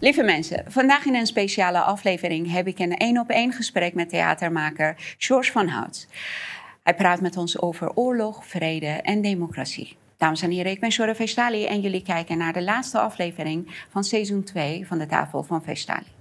Lieve mensen, vandaag in een speciale aflevering heb ik een 1-op-1 gesprek met theatermaker George van Hout. Hij praat met ons over oorlog, vrede en democratie. Dames en heren, ik ben Shohreh Feshtali en jullie kijken naar de laatste aflevering van seizoen 2 van de Tafel van Feshtali.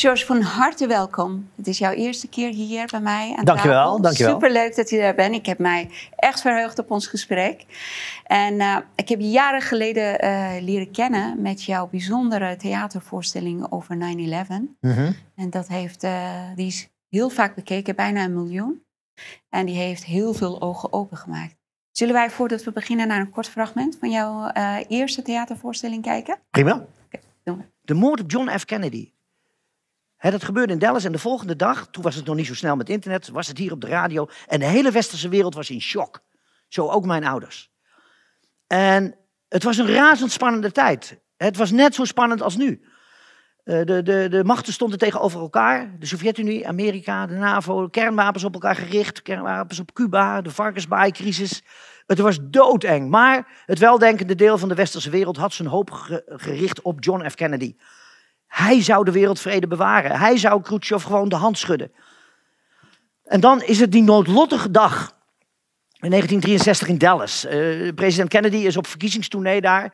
George, van harte welkom. Het is jouw eerste keer hier bij mij aan tafel. Dankjewel. Superleuk dat je daar bent. Ik heb mij echt verheugd op ons gesprek. En ik heb je jaren geleden leren kennen met jouw bijzondere theatervoorstelling over 9-11. En dat heeft, die is heel vaak bekeken, bijna 1 miljoen. En die heeft heel veel ogen opengemaakt. Zullen wij voordat we beginnen naar een kort fragment van jouw eerste theatervoorstelling kijken? Prima. Okay, doen we. De moord op John F. Kennedy. Dat gebeurde in Dallas en de volgende dag, toen was het nog niet zo snel met internet, was het hier op de radio. En de hele westerse wereld was in shock. Zo ook mijn ouders. En het was een razendspannende tijd. Het was net zo spannend als nu. De machten stonden tegenover elkaar. De Sovjet-Unie, Amerika, de NAVO, kernwapens op elkaar gericht. Kernwapens op Cuba, de Varkensbaai-crisis. Het was doodeng. Maar het weldenkende deel van de westerse wereld had zijn hoop gericht op John F. Kennedy. Hij zou de wereldvrede bewaren. Hij zou Khrushchev gewoon de hand schudden. En dan is het die noodlottige dag. In 1963 in Dallas. President Kennedy is op verkiezingstournee daar.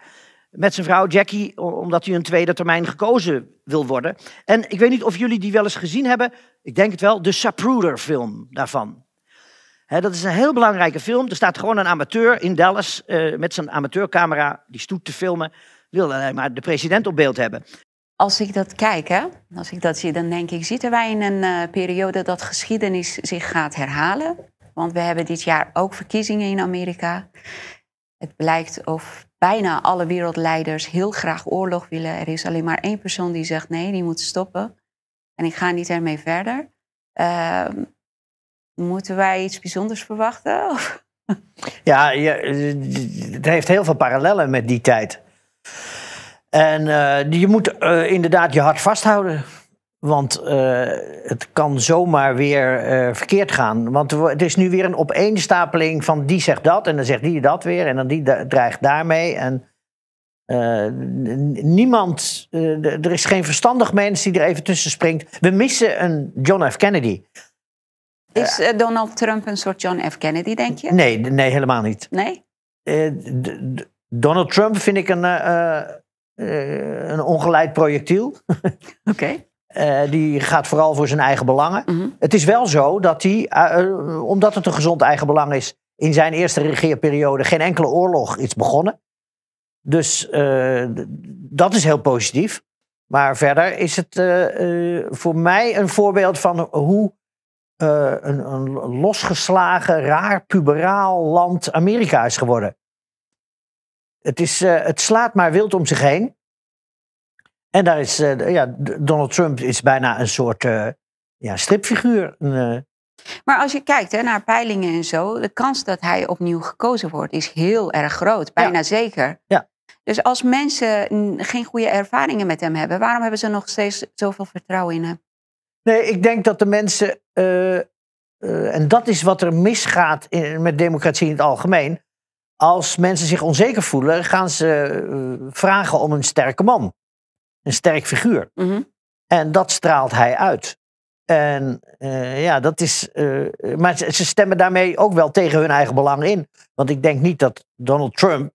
Met zijn vrouw Jackie. Omdat hij een tweede termijn gekozen wil worden. En ik weet niet of jullie die wel eens gezien hebben. Ik denk het wel. De Zapruder film daarvan. Dat is een heel belangrijke film. Er staat gewoon een amateur in Dallas. Met zijn amateurcamera. Die stoet te filmen. Wil alleen maar de president op beeld hebben. Als ik dat kijk, hè, als ik dat zie, dan denk ik, zitten wij in een periode dat geschiedenis zich gaat herhalen? Want we hebben dit jaar ook verkiezingen in Amerika. Het blijkt of bijna alle wereldleiders heel graag oorlog willen. Er is alleen maar 1 persoon die zegt, nee, die moet stoppen. En ik ga niet ermee verder. Moeten wij iets bijzonders verwachten? Of? Ja, het heeft heel veel parallellen met die tijd. En je moet inderdaad je hart vasthouden. Want het kan zomaar weer verkeerd gaan. Want het is nu weer een opeenstapeling van die zegt dat en dan zegt die dat weer. En dan die dreigt daarmee. En niemand, er is geen verstandig mens die er even tussen springt. We missen een John F. Kennedy. Is Donald Trump een soort John F. Kennedy, denk je? Nee, helemaal niet. Nee? Donald Trump vind ik een ongeleid projectiel. Okay. Die gaat vooral voor zijn eigen belangen. Het is wel zo dat hij, omdat het een gezond eigen belang is, in zijn eerste regeerperiode geen enkele oorlog is begonnen. Dus dat is heel positief. Maar verder is het voor mij een voorbeeld van hoe een losgeslagen, raar, puberaal land Amerika is geworden. Het slaat maar wild om zich heen. En daar is, Donald Trump is bijna een soort stripfiguur. Maar als je kijkt naar peilingen en zo, de kans dat hij opnieuw gekozen wordt is heel erg groot, bijna zeker. Ja. Dus als mensen geen goede ervaringen met hem hebben, waarom hebben ze nog steeds zoveel vertrouwen in hem? Nee, ik denk dat de mensen, en dat is wat er misgaat met democratie in het algemeen. Als mensen zich onzeker voelen, gaan ze vragen om een sterke man. Een sterk figuur. En dat straalt hij uit. En dat is... maar ze stemmen daarmee ook wel tegen hun eigen belang in. Want ik denk niet dat Donald Trump...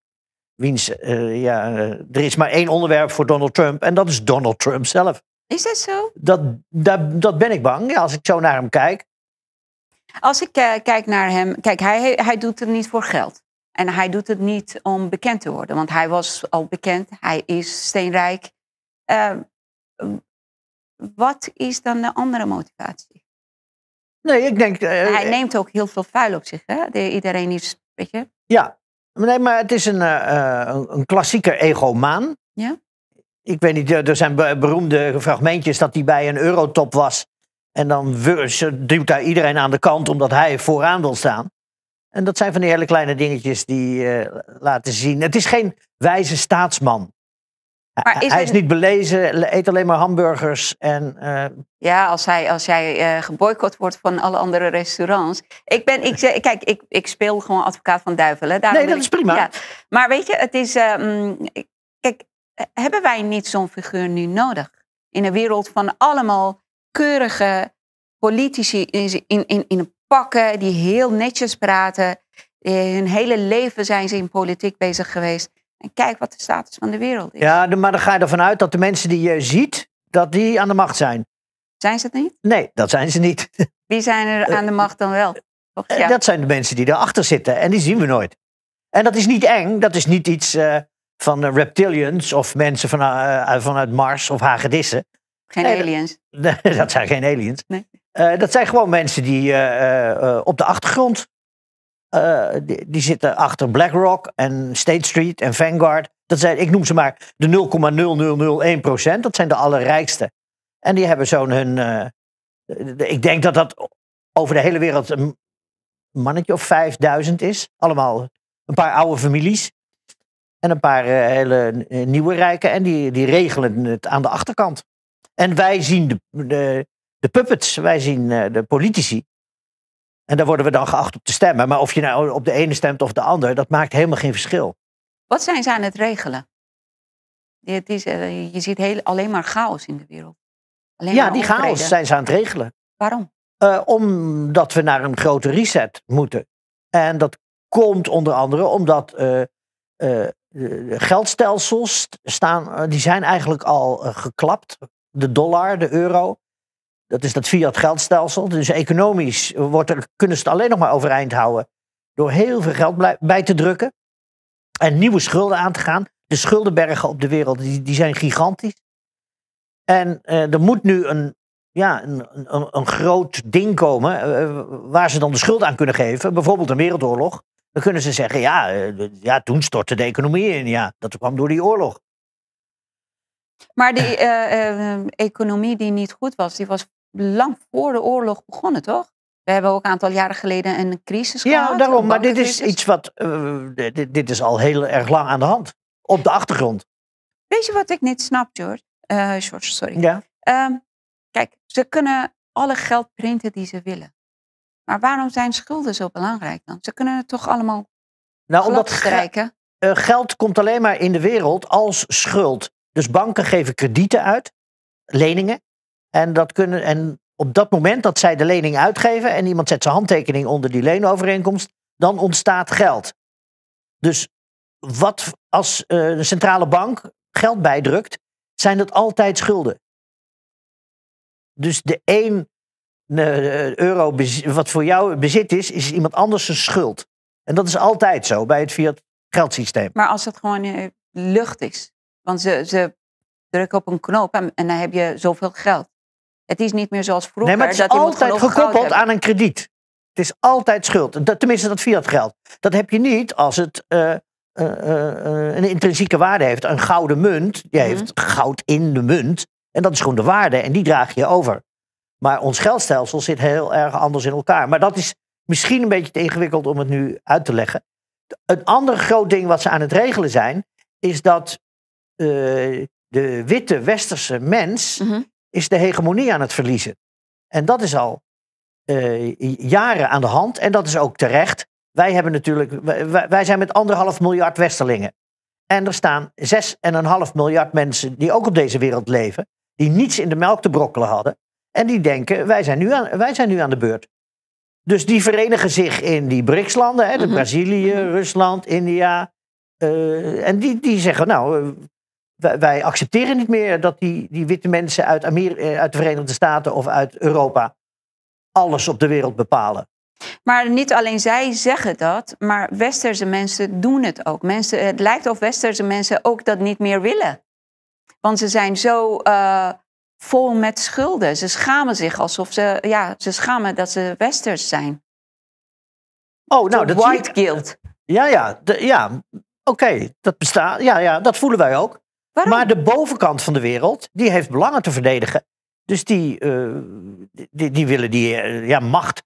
er is maar 1 onderwerp voor Donald Trump. En dat is Donald Trump zelf. Is dat zo? Dat ben ik bang. Ja, als ik zo naar hem kijk. Als ik kijk naar hem... Kijk, hij doet het niet voor geld. En hij doet het niet om bekend te worden. Want hij was al bekend. Hij is steenrijk. Wat is dan de andere motivatie? Nee, ik denk... hij neemt ook heel veel vuil op zich. Hè? Iedereen is, weet je... Ja, nee, maar het is een klassieke egomaan. Ja? Ik weet niet, er zijn beroemde fragmentjes dat hij bij een eurotop was. En dan duwt daar iedereen aan de kant omdat hij vooraan wil staan. En dat zijn van die hele kleine dingetjes die laten zien. Het is geen wijze staatsman. Hij is niet belezen, eet alleen maar hamburgers. En, ja, als jij geboycott wordt van alle andere restaurants. Ik speel gewoon advocaat van duivelen. Nee, dat is prima. Ja. Maar weet je, het is... kijk, hebben wij niet zo'n figuur nu nodig? In een wereld van allemaal keurige politici in pakken... die heel netjes praten. Hun hele leven zijn ze in politiek bezig geweest... En kijk wat de status van de wereld is. Ja, maar dan ga je ervan uit dat de mensen die je ziet, dat die aan de macht zijn. Zijn ze dat niet? Nee, dat zijn ze niet. Wie zijn er aan de macht dan wel? Ja. Dat zijn de mensen die daarachter zitten en die zien we nooit. En dat is niet eng, dat is niet iets van reptilians of mensen vanuit Mars of hagedissen. Geen aliens. Dat zijn geen aliens. Nee. Dat zijn gewoon mensen die op de achtergrond... Die zitten achter BlackRock en State Street en Vanguard. Dat zijn, ik noem ze maar de 0,0001%. Dat zijn de allerrijkste. En die hebben zo'n hun... ik denk dat dat over de hele wereld een mannetje of 5000 is. Allemaal een paar oude families. En een paar hele nieuwe rijken. En die regelen het aan de achterkant. En wij zien de puppets. Wij zien de politici. En daar worden we dan geacht op te stemmen. Maar of je nou op de ene stemt of de ander, dat maakt helemaal geen verschil. Wat zijn ze aan het regelen? Je ziet alleen maar chaos in de wereld. Ja, die chaos zijn ze aan het regelen. Waarom? Omdat we naar een grote reset moeten. En dat komt onder andere omdat geldstelsels die zijn eigenlijk al geklapt. De dollar, de euro. Dat is dat fiat geldstelsel. Dus economisch kunnen ze het alleen nog maar overeind houden. Door heel veel geld bij te drukken. En nieuwe schulden aan te gaan. De schuldenbergen op de wereld die zijn gigantisch. En er moet nu een groot ding komen. Waar ze dan de schuld aan kunnen geven. Bijvoorbeeld een wereldoorlog. Dan kunnen ze zeggen, ja toen stortte de economie in. Ja, dat kwam door die oorlog. Maar die economie die niet goed was, die was lang voor de oorlog begonnen, toch? We hebben ook een aantal jaren geleden een crisis gehad. Ja, daarom. Maar dit is iets wat... dit is al heel erg lang aan de hand. Op de achtergrond. Weet je wat ik niet snap, George? George, sorry. Ja. Kijk, ze kunnen alle geld printen die ze willen. Maar waarom zijn schulden zo belangrijk dan? Ze kunnen het toch allemaal gladstrijken? Geld komt alleen maar in de wereld als schuld. Dus banken geven kredieten uit, leningen. En op dat moment dat zij de lening uitgeven en iemand zet zijn handtekening onder die leenovereenkomst, dan ontstaat geld. Dus wat als de centrale bank geld bijdrukt, zijn dat altijd schulden. Dus de 1 euro wat voor jou bezit is iemand anders zijn schuld. En dat is altijd zo bij het fiat geldsysteem. Maar als het gewoon lucht is. Want ze drukken op een knoop en dan heb je zoveel geld. Het is niet meer zoals vroeger. Nee, maar het is dat altijd gekoppeld aan een krediet. Het is altijd schuld. Tenminste, dat fiat geld. Dat heb je niet als het een intrinsieke waarde heeft. Een gouden munt, die heeft goud in de munt. En dat is gewoon de waarde en die draag je over. Maar ons geldstelsel zit heel erg anders in elkaar. Maar dat is misschien een beetje te ingewikkeld om het nu uit te leggen. Een ander groot ding wat ze aan het regelen zijn, is dat... de witte westerse mens is de hegemonie aan het verliezen. En dat is al jaren aan de hand. En dat is ook terecht. Wij hebben natuurlijk... Wij zijn met 1,5 miljard westerlingen. En er staan 6,5 miljard mensen die ook op deze wereld leven. Die niets in de melk te brokkelen hadden. En die denken, wij zijn nu aan de beurt. Dus die verenigen zich in die BRICS-landen. De Brazilië, Rusland, India. En die zeggen, wij accepteren niet meer dat die witte mensen uit de Verenigde Staten of uit Europa alles op de wereld bepalen. Maar niet alleen zij zeggen dat, maar westerse mensen doen het ook. Het lijkt of westerse mensen ook dat niet meer willen. Want ze zijn zo vol met schulden. Ze schamen zich alsof ze schamen dat ze westers zijn. Oh, nou, dat white guilt. Ja. Oké, dat bestaat. Ja, dat voelen wij ook. Waarom? Maar de bovenkant van de wereld, die heeft belangen te verdedigen. Dus die willen macht.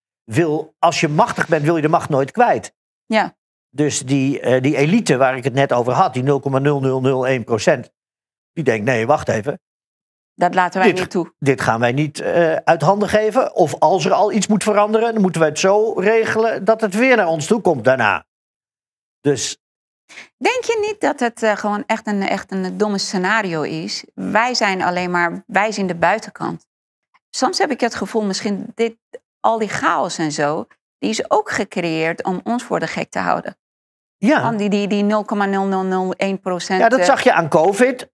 Als je machtig bent, wil je de macht nooit kwijt. Ja. Dus die elite waar ik het net over had, die 0,0001%, Die denkt, nee, wacht even. Dat laten wij niet toe. Dit gaan wij niet uit handen geven. Of als er al iets moet veranderen, dan moeten wij het zo regelen dat het weer naar ons toe komt daarna. Dus... Denk je niet dat het gewoon echt een domme scenario is? Wij zijn alleen maar, wij zien de buitenkant. Soms heb ik het gevoel, misschien al die chaos en zo, die is ook gecreëerd om ons voor de gek te houden. Ja. Om die 0,0001%. Ja, dat zag je aan COVID.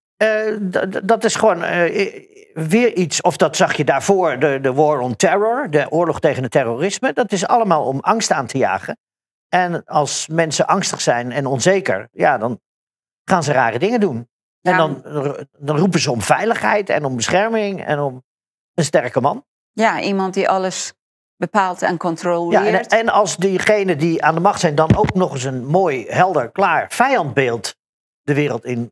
Dat is gewoon weer iets, of dat zag je daarvoor, de war on terror, de oorlog tegen het terrorisme. Dat is allemaal om angst aan te jagen. En als mensen angstig zijn en onzeker, ja, dan gaan ze rare dingen doen. Ja. En dan roepen ze om veiligheid en om bescherming en om een sterke man. Ja, iemand die alles bepaalt en controleert. Ja, en als diegenen die aan de macht zijn dan ook nog eens een mooi, helder, klaar vijandbeeld de wereld in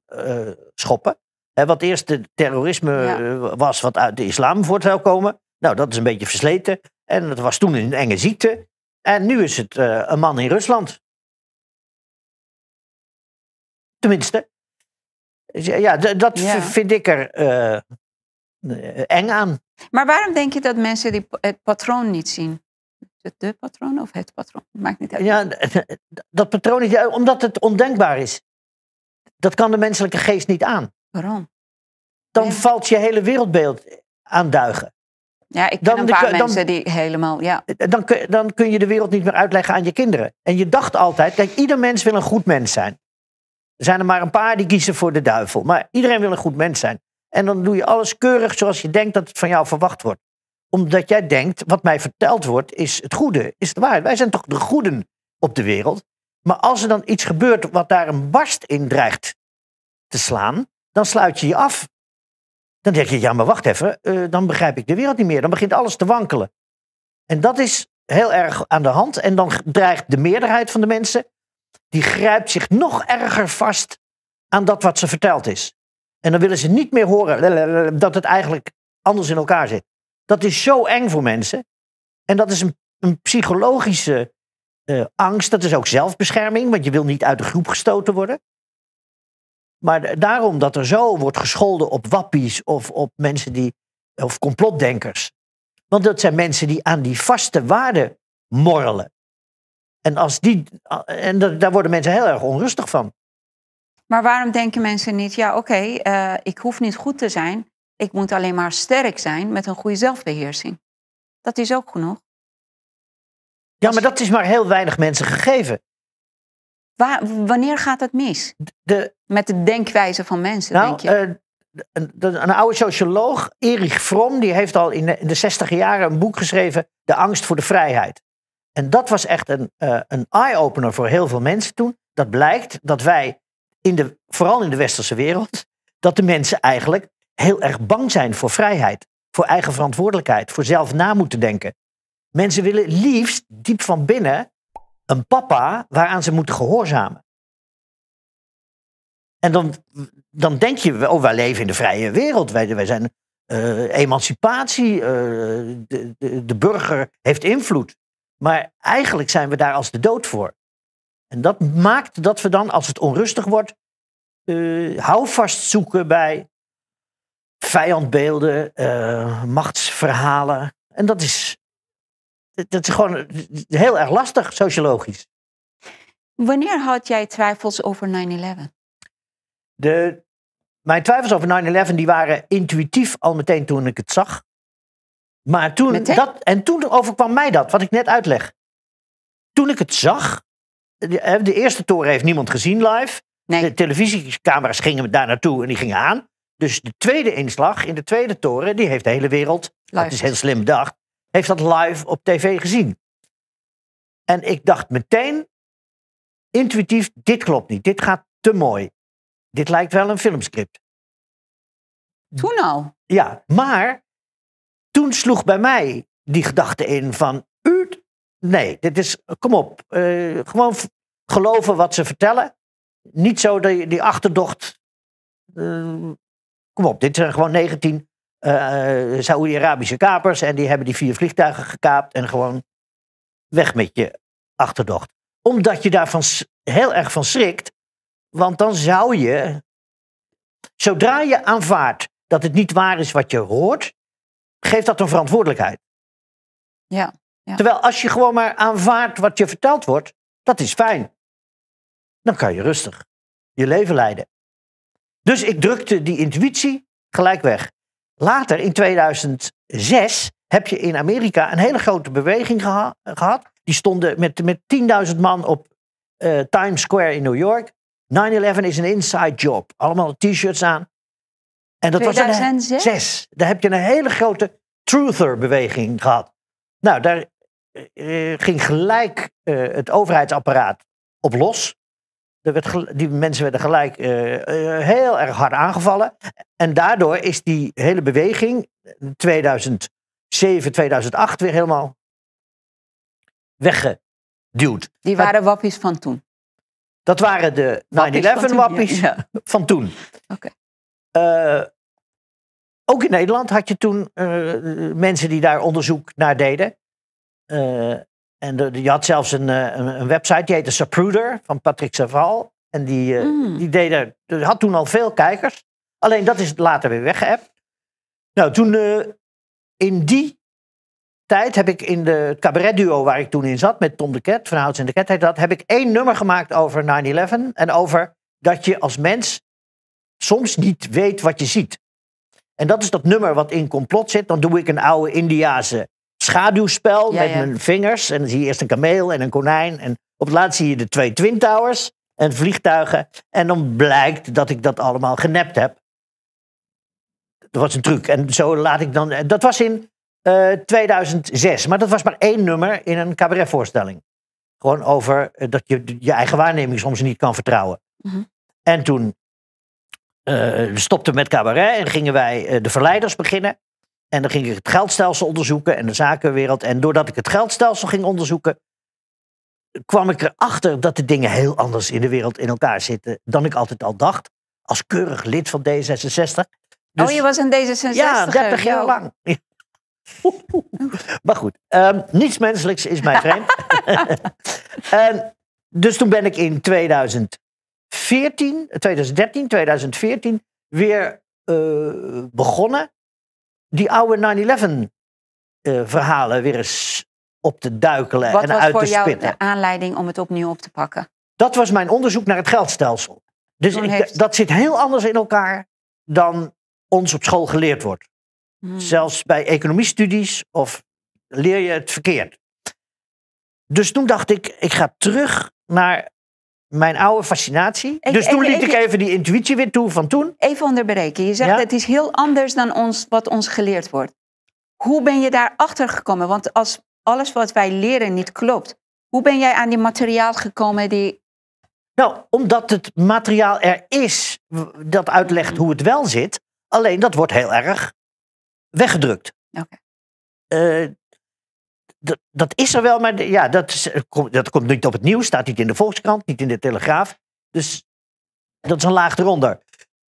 schoppen. Wat eerst het terrorisme was wat uit de islam voort zou komen. Nou, dat is een beetje versleten. En dat was toen een enge ziekte. En nu is het een man in Rusland. Tenminste. Ja, dat vind ik er eng aan. Maar waarom denk je dat mensen het patroon niet zien? De patroon of het patroon? Maakt niet uit. Ja, dat patroon is omdat het ondenkbaar is. Dat kan de menselijke geest niet aan. Waarom? Dan valt je hele wereldbeeld aan duigen. Ja, ik ken dan een paar mensen die helemaal... Ja. Dan kun je de wereld niet meer uitleggen aan je kinderen. En je dacht altijd... Kijk, ieder mens wil een goed mens zijn. Er zijn er maar een paar die kiezen voor de duivel. Maar iedereen wil een goed mens zijn. En dan doe je alles keurig zoals je denkt dat het van jou verwacht wordt. Omdat jij denkt, wat mij verteld wordt, is het goede. Is het waar? Wij zijn toch de goeden op de wereld? Maar als er dan iets gebeurt wat daar een barst in dreigt te slaan... dan sluit je je af. Dan denk je, ja, maar wacht even, dan begrijp ik de wereld niet meer. Dan begint alles te wankelen. En dat is heel erg aan de hand. En dan dreigt de meerderheid van de mensen... die grijpt zich nog erger vast aan dat wat ze verteld is. En dan willen ze niet meer horen dat het eigenlijk anders in elkaar zit. Dat is zo eng voor mensen. En dat is een psychologische angst. Dat is ook zelfbescherming, want je wil niet uit de groep gestoten worden. Maar daarom dat er zo wordt gescholden op wappies of op mensen die... of complotdenkers. Want dat zijn mensen die aan die vaste waarden morrelen. En daar worden mensen heel erg onrustig van. Maar waarom denken mensen niet... ja, oké, ik hoef niet goed te zijn. Ik moet alleen maar sterk zijn met een goede zelfbeheersing. Dat is ook genoeg. Ja, maar dat is maar heel weinig mensen gegeven. Wanneer gaat het mis? Met de denkwijze van mensen, denk je? Een oude socioloog, Erich Fromm, die heeft al in de 60 jaren een boek geschreven... De angst voor de vrijheid. En dat was echt een eye-opener voor heel veel mensen toen. Dat blijkt dat wij, vooral in de westerse wereld... dat de mensen eigenlijk heel erg bang zijn voor vrijheid. Voor eigen verantwoordelijkheid, voor zelf na moeten denken. Mensen willen liefst, diep van binnen... een papa waaraan ze moeten gehoorzamen. En dan denk je, oh, wij leven in de vrije wereld. Wij zijn emancipatie. De burger heeft invloed. Maar eigenlijk zijn we daar als de dood voor. En dat maakt dat we dan, als het onrustig wordt... houvast zoeken bij vijandbeelden, machtsverhalen. En dat is... Dat is gewoon heel erg lastig, sociologisch. Wanneer had jij twijfels over 9/11? Mijn twijfels over 9/11 die waren intuïtief al meteen toen ik het zag. Maar toen overkwam mij dat, wat ik net uitleg. Toen ik het zag... De eerste toren heeft niemand gezien live. Nee. De televisiecamera's gingen daar naartoe en die gingen aan. Dus de tweede inslag in de tweede toren... die heeft de hele wereld... Live. Dat is heel slim bedacht. Heeft dat live op tv gezien. En ik dacht meteen, intuïtief, dit klopt niet. Dit gaat te mooi. Dit lijkt wel een filmscript. Toen al? Ja, maar toen sloeg bij mij die gedachte in van... Nee, dit is, kom op. Gewoon geloven wat ze vertellen. Niet zo die achterdocht. Kom op, dit zijn gewoon 19... Saoedi-Arabische kapers en die hebben die 4 vliegtuigen gekaapt en gewoon weg met je achterdocht. Omdat je daar heel erg van schrikt, want dan zou je Zodra je aanvaardt dat het niet waar is wat je hoort, geeft dat een verantwoordelijkheid. Ja, ja. Terwijl als je gewoon maar aanvaardt wat je verteld wordt, dat is fijn. Dan kan je rustig je leven leiden. Dus ik drukte die intuïtie gelijk weg. Later, in 2006, heb je in Amerika een hele grote beweging gehad. Die stonden met 10.000 man op Times Square in New York. 9/11 is een inside job. Allemaal t-shirts aan. En dat 2006? Was in 2006. Daar heb je een hele grote truther-beweging gehad. Nou, daar ging gelijk het overheidsapparaat op los. Die mensen werden gelijk heel erg hard aangevallen. En daardoor is die hele beweging 2007, 2008 weer helemaal weggeduwd. Die waren wappies van toen? Dat waren de 9/11 wappies van toen. Okay. Ook in Nederland had je toen mensen die daar onderzoek naar deden. En je had zelfs een website, die heette Zapruder, van Patrick Saval. En die had toen al veel kijkers. Alleen dat is later weer weggeëpt. Nou, toen in die tijd heb ik in het cabaretduo waar ik toen in zat, met Tom de Ket, Van Hout en de Ket heet dat, heb ik 1 nummer gemaakt over 9/11 en over dat je als mens soms niet weet wat je ziet. En dat is dat nummer wat in complot zit. Dan doe ik een oude Indiase schaduwspel met mijn vingers. En dan zie je eerst een kameel en een konijn. En op het laatst zie je de 2 Twin Towers en vliegtuigen. En dan blijkt dat ik dat allemaal genept heb. Dat was een truc. En zo laat ik dan... Dat was in 2006. Maar dat was maar 1 nummer in een cabaretvoorstelling. Gewoon over dat je je eigen waarneming soms niet kan vertrouwen. Mm-hmm. En toen stopten we met cabaret en gingen wij de verleiders beginnen. En dan ging ik het geldstelsel onderzoeken en de zakenwereld. En doordat ik het geldstelsel ging onderzoeken, kwam ik erachter dat de dingen heel anders in de wereld in elkaar zitten dan ik altijd al dacht. Als keurig lid van D66. Dus, je was een D66er? Ja, 30 jaar lang. Maar goed, niets menselijks is mij vreemd. Dus toen ben ik in 2014 weer begonnen die oude 9/11 verhalen weer eens op te duikelen en uit te spinnen. Wat was voor jou de aanleiding om het opnieuw op te pakken? Dat was mijn onderzoek naar het geldstelsel. Dus dat zit heel anders in elkaar dan ons op school geleerd wordt. Zelfs bij economiestudies of leer je het verkeerd. Dus toen dacht ik, ik ga terug naar mijn oude fascinatie. Dus toen liet ik even die intuïtie weer toe van toen. Even onderbreken. Je zegt dat het is heel anders dan wat ons geleerd wordt. Hoe ben je daarachter gekomen? Want als alles wat wij leren niet klopt, hoe ben jij aan die materiaal gekomen die... Nou, omdat het materiaal er is dat uitlegt hoe het wel zit. Alleen dat wordt heel erg weggedrukt. Okay. Dat is er wel, maar dat komt niet op het nieuws, staat niet in de Volkskrant, niet in de Telegraaf. Dus dat is een laag eronder.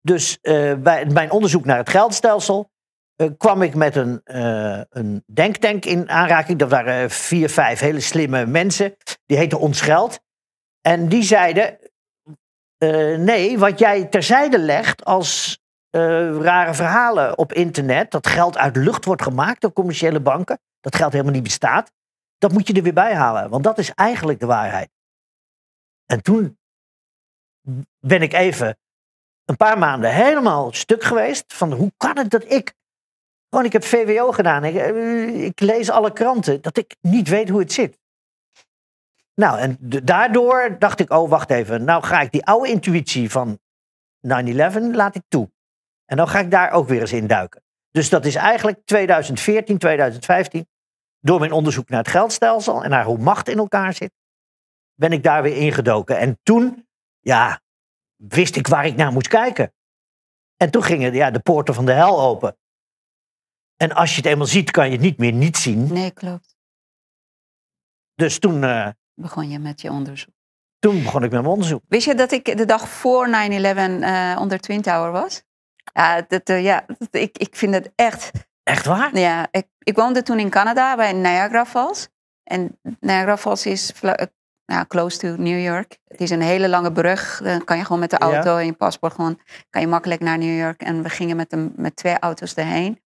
Dus bij mijn onderzoek naar het geldstelsel kwam ik met een denktank in aanraking. Dat waren 4, 5 hele slimme mensen. Die heten Ons Geld. En die zeiden, nee, wat jij terzijde legt als rare verhalen op internet, dat geld uit lucht wordt gemaakt door commerciële banken, dat geld helemaal niet bestaat, dat moet je er weer bij halen. Want dat is eigenlijk de waarheid. En toen ben ik even een paar maanden helemaal stuk geweest van hoe kan het dat ik... Gewoon, ik heb VWO gedaan, ik lees alle kranten, dat ik niet weet hoe het zit. Nou, en daardoor dacht ik, oh, wacht even, nou ga ik die oude intuïtie van 9/11 laat ik toe. En dan ga ik daar ook weer eens in duiken. Dus dat is eigenlijk 2014, 2015, door mijn onderzoek naar het geldstelsel en naar hoe macht in elkaar zit, ben ik daar weer ingedoken. En toen, wist ik waar ik naar moest kijken. En toen gingen de poorten van de hel open. En als je het eenmaal ziet, kan je het niet meer niet zien. Nee, klopt. Dus toen... begon je met je onderzoek. Toen begon ik met mijn onderzoek. Wist je dat ik de dag voor 9/11 onder Twin Tower was? Ja, ik vind het echt... Echt waar? Ja, ik woonde toen in Canada bij Niagara Falls. En Niagara Falls is nou, close to New York. Het is een hele lange brug. Dan kan je gewoon met de auto en je paspoort gewoon, kan je makkelijk naar New York. En we gingen met 2 auto's erheen.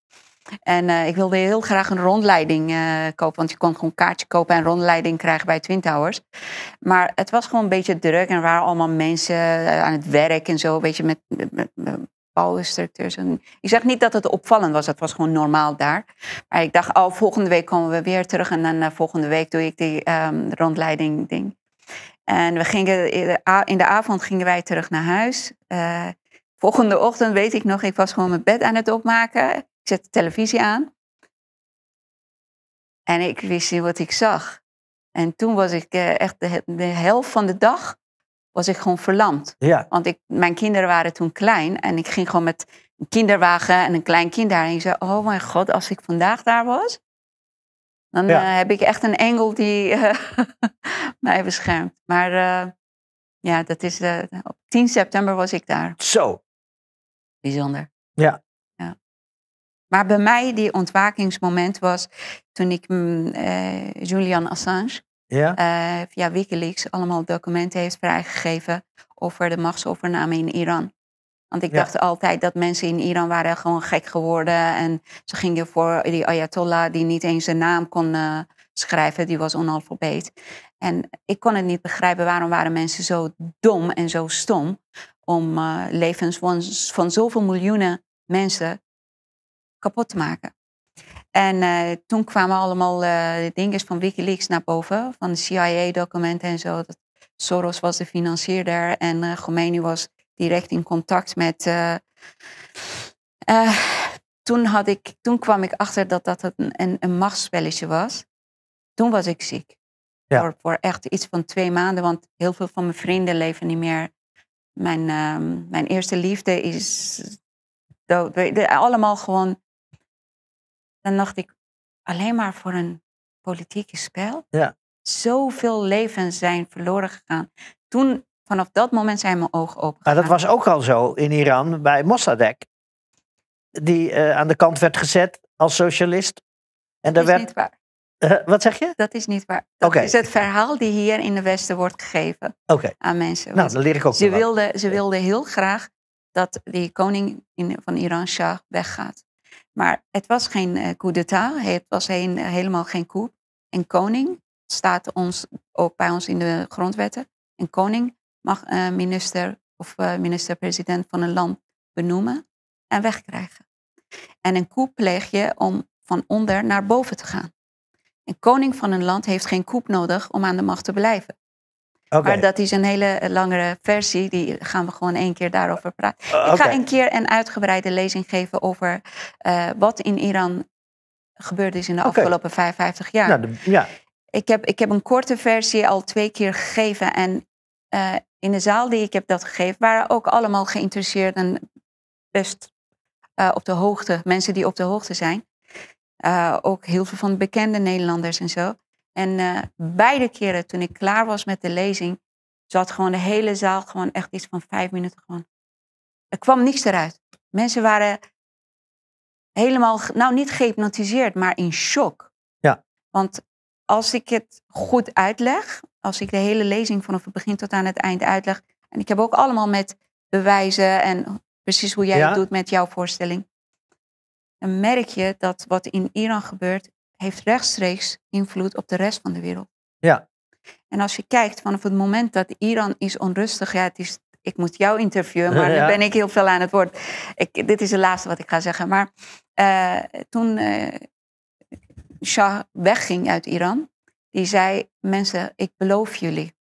En ik wilde heel graag een rondleiding kopen. Want je kon gewoon een kaartje kopen en rondleiding krijgen bij Twin Towers. Maar het was gewoon een beetje druk. En er waren allemaal mensen aan het werk en zo. Een beetje met bouwinstructeurs. En ik zeg niet dat het opvallend was. Dat was gewoon normaal daar. Maar ik dacht, oh, volgende week komen we weer terug. En dan volgende week doe ik die rondleiding ding. En we gingen, in de avond gingen wij terug naar huis. Volgende ochtend, weet ik nog, ik was gewoon mijn bed aan het opmaken. Ik zet de televisie aan. En ik wist niet wat ik zag. En toen was ik echt de helft van de dag was ik gewoon verlamd. Ja. Want mijn kinderen waren toen klein. En ik ging gewoon met een kinderwagen en een klein kind daar. En ik zei, oh mijn god, als ik vandaag daar was. Dan heb ik echt een engel die mij beschermt. Maar dat is... op 10 september was ik daar. Zo. Bijzonder. Ja. Maar bij mij, die ontwakingsmoment was toen ik Julian Assange via Wikileaks allemaal documenten heeft vrijgegeven over de machtsovername in Iran. Want ik dacht altijd dat mensen in Iran waren gewoon gek geworden. En ze gingen voor die Ayatollah die niet eens zijn naam kon schrijven. Die was onalfabeet. En ik kon het niet begrijpen, waarom waren mensen zo dom en zo stom om levens van zoveel miljoenen mensen kapot te maken. En toen kwamen allemaal dingen van Wikileaks naar boven, van de CIA-documenten en zo. Dat Soros was de financierder en Gomeni was direct in contact met... Toen kwam ik achter dat het een machtsspelletje was. Toen was ik ziek. Ja. Voor echt iets van 2 maanden, want heel veel van mijn vrienden leven niet meer. Mijn eerste liefde is dood. Allemaal gewoon... Dan dacht ik, alleen maar voor een politieke spel. Ja. Zoveel levens zijn verloren gegaan. Toen, vanaf dat moment, zijn mijn ogen open gegaan. Maar dat was ook al zo in Iran bij Mossadegh. Die aan de kant werd gezet als socialist. En dat is niet waar. Wat zeg je? Dat is niet waar. Dat is het verhaal die hier in de Westen wordt gegeven aan mensen. Nou, dat leer ik ook wel. Ze wilden heel graag dat die koning van Iran, Shah, weggaat. Maar het was geen coup d'état, het was helemaal geen coup. Een koning, staat ook bij ons in de grondwetten, een koning mag minister of minister-president van een land benoemen en wegkrijgen. En een coup pleeg je om van onder naar boven te gaan. Een koning van een land heeft geen coup nodig om aan de macht te blijven. Maar dat is een hele langere versie. Die gaan we gewoon 1 keer daarover praten. Ik ga 1 keer een uitgebreide lezing geven over wat in Iran gebeurd is in de afgelopen 55 jaar. Nou, ik heb een korte versie al 2 keer gegeven. En in de zaal die ik heb dat gegeven waren ook allemaal geïnteresseerd en best op de hoogte. Mensen die op de hoogte zijn. Ook heel veel van bekende Nederlanders en zo. En beide keren toen ik klaar was met de lezing, zat gewoon de hele zaal gewoon echt iets van 5 minuten gewoon. Er kwam niks eruit. Mensen waren helemaal, nou niet gehypnotiseerd, maar in shock. Ja. Want als ik het goed uitleg, als ik de hele lezing vanaf het begin tot aan het eind uitleg, en ik heb ook allemaal met bewijzen en precies hoe jij het doet met jouw voorstelling, dan merk je dat wat in Iran gebeurt, heeft rechtstreeks invloed op de rest van de wereld. Ja. En als je kijkt, vanaf het moment dat Iran is onrustig... Ja, het is, ik moet jou interviewen, maar nu ben ik heel veel aan het woord. Dit is het laatste wat ik ga zeggen. Maar toen Shah wegging uit Iran, die zei... Mensen, ik beloof jullie.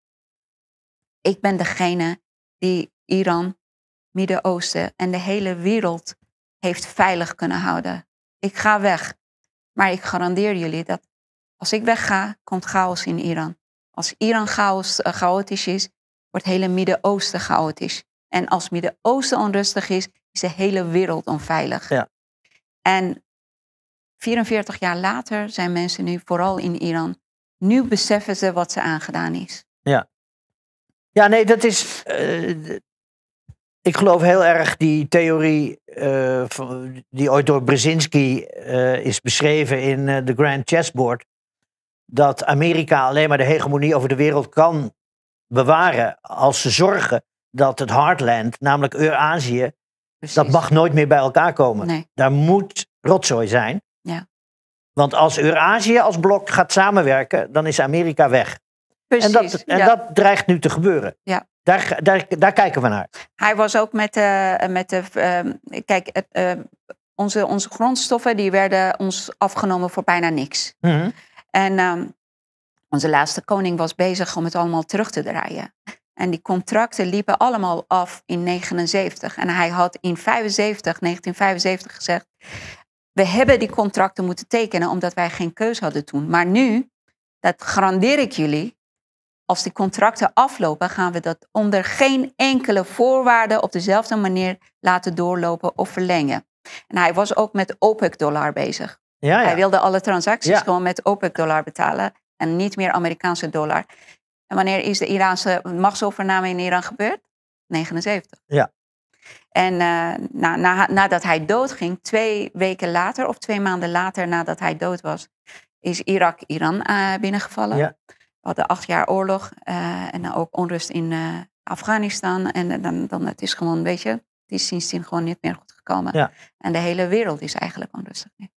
Ik ben degene die Iran, Midden-Oosten en de hele wereld heeft veilig kunnen houden. Ik ga weg. Maar ik garandeer jullie dat als ik wegga, komt chaos in Iran. Als Iran chaotisch is, wordt het hele Midden-Oosten chaotisch. En als het Midden-Oosten onrustig is, is de hele wereld onveilig. Ja. En 44 jaar later zijn mensen nu, vooral in Iran, nu beseffen ze wat ze aangedaan is. Ja, ja, nee, dat is... Ik geloof heel erg die theorie die ooit door Brzezinski is beschreven in The Grand Chessboard. dat Amerika alleen maar de hegemonie over de wereld kan bewaren als ze zorgen dat het heartland, namelijk Eurazië, dat mag nooit meer bij elkaar komen. Nee. Daar moet rotzooi zijn. Ja. Want als Eurazië als blok gaat samenwerken, dan is Amerika weg. Precies, en dat dreigt nu te gebeuren. Ja. Daar kijken we naar. Hij was ook onze grondstoffen die werden ons afgenomen voor bijna niks. Mm-hmm. En onze laatste koning was bezig om het allemaal terug te draaien. En die contracten liepen allemaal af in 1979. En hij had in 1975 gezegd, we hebben die contracten moeten tekenen omdat wij geen keus hadden toen. Maar nu, dat garandeer ik jullie, als die contracten aflopen, gaan we dat onder geen enkele voorwaarde op dezelfde manier laten doorlopen of verlengen. En hij was ook met OPEC-dollar bezig. Ja, ja. Hij wilde alle transacties gewoon met OPEC-dollar betalen en niet meer Amerikaanse dollar. En wanneer is de Iraanse machtsovername in Iran gebeurd? 1979. Ja. En nadat hij doodging, 2 maanden later nadat hij dood was, is Irak Iran binnengevallen. Ja. We hadden 8 jaar oorlog en ook onrust in Afghanistan. En dan het is gewoon, weet je, het is sindsdien gewoon niet meer goed gekomen. Ja. En de hele wereld is eigenlijk onrustig nu.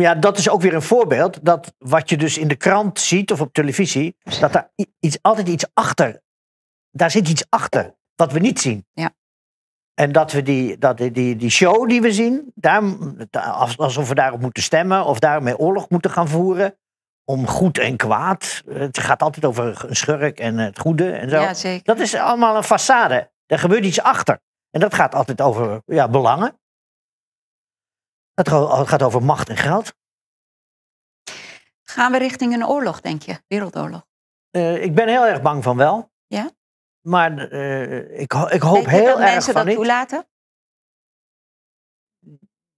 Ja, dat is ook weer een voorbeeld dat wat je dus in de krant ziet of op televisie, dat daar altijd iets achter, daar zit iets achter wat we niet zien. Ja. En dat we die show die we zien, alsof we daarop moeten stemmen of daarmee oorlog moeten gaan voeren, om goed en kwaad. Het gaat altijd over een schurk en het goede en zo. Ja, zeker. Dat is allemaal een façade. Er gebeurt iets achter. En dat gaat altijd over belangen. Het gaat over macht en geld. Gaan we richting een oorlog, denk je? Wereldoorlog? Ik ben heel erg bang van wel. Ja? Maar ik hoop heel erg van niet. Denk je dat mensen dat toelaten?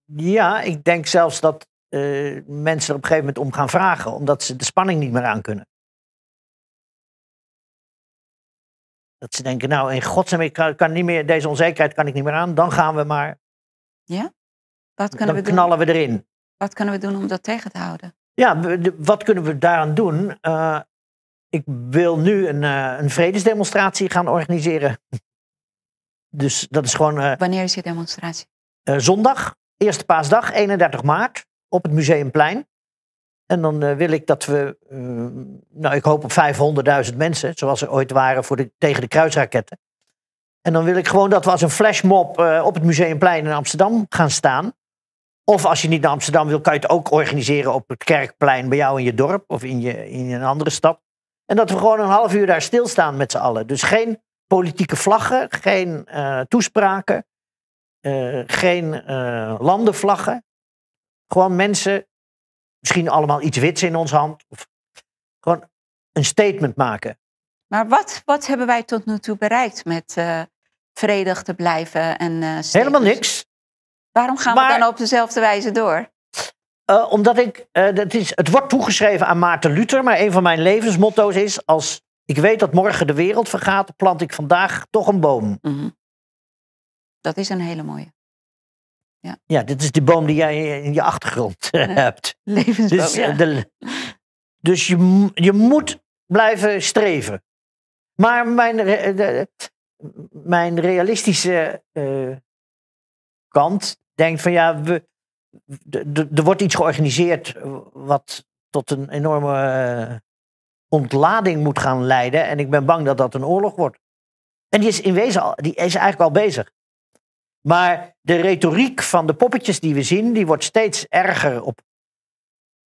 Ja, ik denk zelfs dat mensen er op een gegeven moment om gaan vragen. Omdat ze de spanning niet meer aankunnen. Dat ze denken, nou in godsnaam, deze onzekerheid kan ik niet meer aan. Dan gaan we maar. Ja? Dan knallen we erin. Wat kunnen we doen om dat tegen te houden? Ja, wat kunnen we daaraan doen? Ik wil nu een vredesdemonstratie gaan organiseren. Dus dat is gewoon... Wanneer is die demonstratie? Zondag, eerste paasdag, 31 maart, op het Museumplein. En dan wil ik dat we... ik hoop op 500.000 mensen, zoals er ooit waren tegen de kruisraketten. En dan wil ik gewoon dat we als een flashmob op het Museumplein in Amsterdam gaan staan. Of als je niet naar Amsterdam wil, kan je het ook organiseren op het Kerkplein bij jou in je dorp of in een andere stad. En dat we gewoon een half uur daar stilstaan met z'n allen. Dus geen politieke vlaggen, geen toespraken, geen landenvlaggen. Gewoon mensen, misschien allemaal iets wits in ons hand. Of gewoon een statement maken. Maar wat hebben wij tot nu toe bereikt met vredig te blijven? En helemaal niks. Waarom gaan we dan op dezelfde wijze door? Omdat het wordt toegeschreven aan Maarten Luther, maar een van mijn levensmotto's is, als ik weet dat morgen de wereld vergaat, plant ik vandaag toch een boom. Mm-hmm. Dat is een hele mooie. Ja. Ja, dit is de boom die jij in je achtergrond hebt. Levensboom, dus, ja. Dus je moet blijven streven. Maar mijn realistische kant denkt van er wordt iets georganiseerd wat tot een enorme ontlading moet gaan leiden. En ik ben bang dat dat een oorlog wordt. En die is in wezen eigenlijk al bezig. Maar de retoriek van de poppetjes die we zien, die wordt steeds erger op.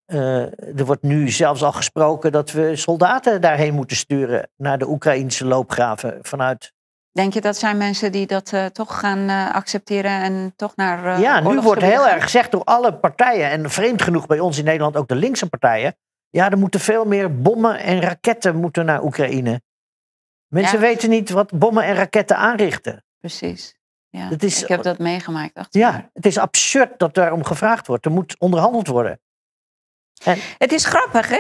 Er wordt nu zelfs al gesproken dat we soldaten daarheen moeten sturen naar de Oekraïnse loopgraven vanuit. Denk je dat zijn mensen die dat toch gaan accepteren en toch naar nu wordt heel erg gezegd door alle partijen en vreemd genoeg bij ons in Nederland ook de linkse partijen. Ja, er moeten veel meer bommen en raketten moeten naar Oekraïne. Mensen weten niet wat bommen en raketten aanrichten. Precies. Ja. Ik heb dat meegemaakt. Het is absurd dat daarom gevraagd wordt. Er moet onderhandeld worden. En? Het is grappig, hè,